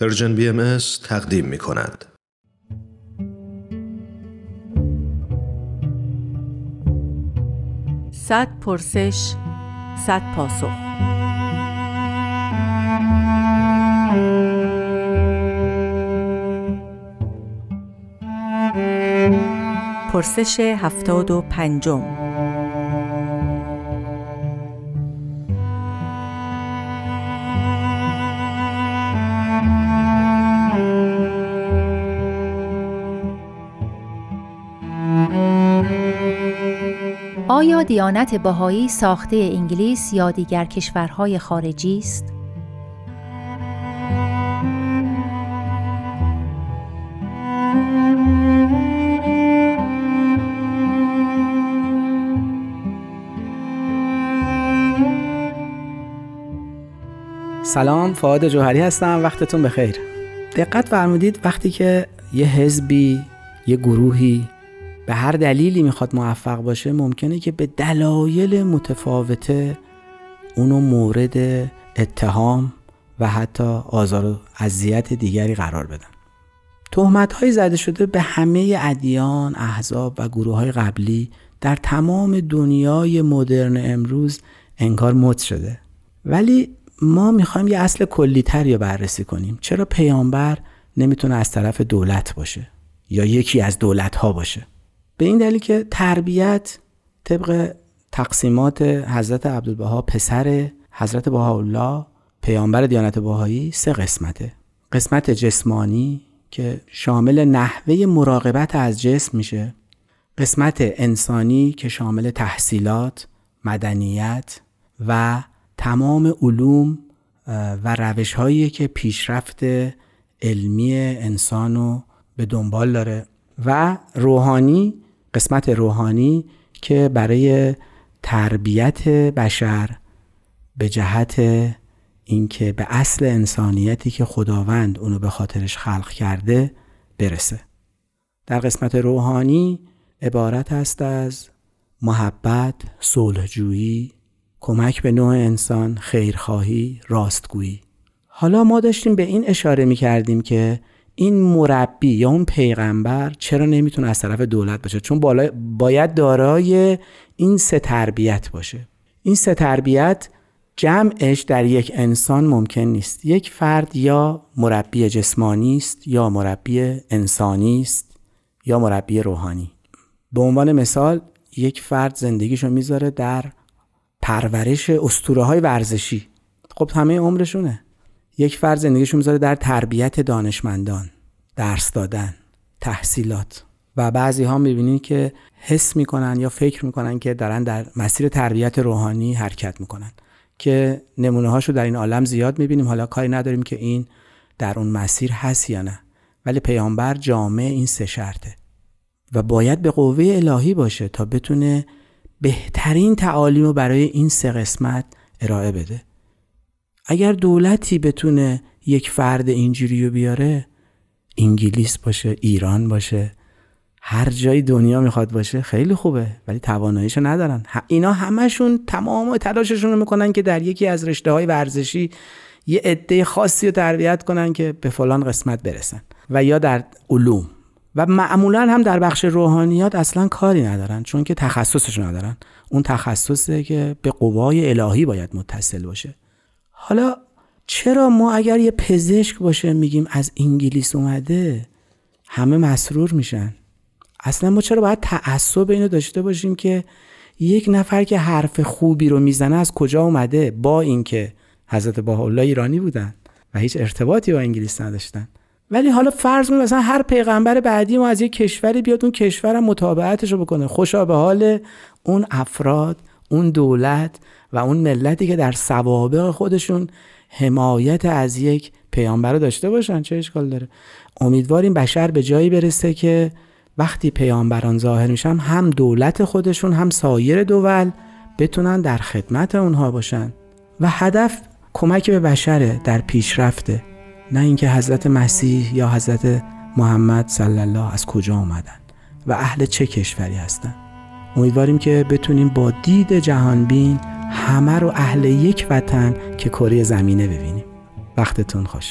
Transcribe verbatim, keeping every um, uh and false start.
پرژن بی ام اس تقدیم می کند. صد پرسش، صد پاسخ. پرسش هفتاد و پنجم. آیا دیانت بهایی ساخته انگلیس یا دیگر کشورهای خارجی است؟ سلام، فؤاد جوهری هستم. وقتتون بخیر. دقت فرمودید وقتی که یه حزبی، یه گروهی به هر دلیلی میخواد موفق باشه، ممکنه که به دلایل متفاوته اونو مورد اتهام و حتی آزار و اذیت دیگری قرار بدن. تهمت‌های زده شده به همه ادیان، احزاب و گروه‌های قبلی در تمام دنیای مدرن امروز انگار مد شده. ولی ما میخوایم یه اصل کلی‌تر رو بررسی کنیم. چرا پیامبر نمیتونه از طرف دولت باشه یا یکی از دولت‌ها باشه؟ به این دلیل که تربیت طبق تقسیمات حضرت عبدالبها، پسر حضرت بهاءالله پیامبر دیانت بهایی، سه قسمته. قسمت جسمانی که شامل نحوه مراقبت از جسم میشه، قسمت انسانی که شامل تحصیلات، مدنیت و تمام علوم و روش‌هایی که پیشرفت علمی انسانو به دنبال داره، و روحانی، قسمت روحانی که برای تربیت بشر به جهت اینکه به اصل انسانیتی که خداوند اونو به خاطرش خلق کرده برسه. در قسمت روحانی عبارت است از محبت، صلح‌جویی، کمک به نوع انسان، خیرخواهی، راستگویی. حالا ما داشتیم به این اشاره می کردیم که این مربی یا اون پیغمبر چرا نمیتونه از طرف دولت باشه؟ چون بالا باید دارای این سه تربیت باشه. این سه تربیت جمعش در یک انسان ممکن نیست. یک فرد یا مربی جسمانی است، یا مربی انسانی است، یا مربی روحانی. به عنوان مثال یک فرد زندگیشو میذاره در پرورش اسطوره‌های ورزشی، خب همه عمرشونه. یک فرد زندگیشو میذاره در تربیت دانشمندان، درس دادن، تحصیلات. و بعضی ها میبینید که حس میکنن یا فکر میکنن که دارن در مسیر تربیت روحانی حرکت میکنن، که نمونه هاشو در این عالم زیاد میبینیم. حالا کاری نداریم که این در اون مسیر هست یا نه، ولی پیامبر جامع این سه شرطه و باید به قوه الهی باشه تا بتونه بهترین تعالیم رو برای این سه قسمت ارائه بده. اگر دولتی بتونه یک فرد اینجوری رو بیاره، انگلیس باشه، ایران باشه، هر جای دنیا میخواد باشه، خیلی خوبه، ولی تواناییشو ندارن. اینا همشون تمام تلاششون رو میکنن که در یکی از رشته های ورزشی یه عده خاصی رو تربیت کنن که به فلان قسمت برسن، و یا در علوم. و معمولا هم در بخش روحانیات اصلا کاری ندارن، چون که تخصصشون ندارن. اون تخصصه که به قوای الهی باید متصل باشه. حالا چرا ما اگر یه پزشک باشه میگیم از انگلیس اومده، همه مسرور میشن؟ اصلا ما چرا باید تعصب اینو داشته باشیم که یک نفر که حرف خوبی رو میزنه از کجا اومده، با اینکه حضرت بهاءالله ایرانی بودن و هیچ ارتباطی با انگلیس نداشتن؟ ولی حالا فرض کنیم مثلا هر پیغمبر بعدی ما از یک کشوری بیاد، اون کشورم متابعتشو بکنه. خوشا به حال اون افراد، اون دولت و اون ملتی که در سوابق خودشون حمایت از یک پیامبر رو داشته باشن. چه اشکال داره؟ امیدواریم بشر به جایی برسه که وقتی پیامبران ظاهر میشن، هم دولت خودشون هم سایر دول بتونن در خدمت اونها باشن. و هدف کمک به بشره در پیشرفته، نه اینکه حضرت مسیح یا حضرت محمد صلی الله از کجا آمدن و اهل چه کشوری هستن. امیدواریم که بتونیم با دید جهانبین همه رو اهل یک وطن که کره زمینه ببینیم. وقتتون خوش.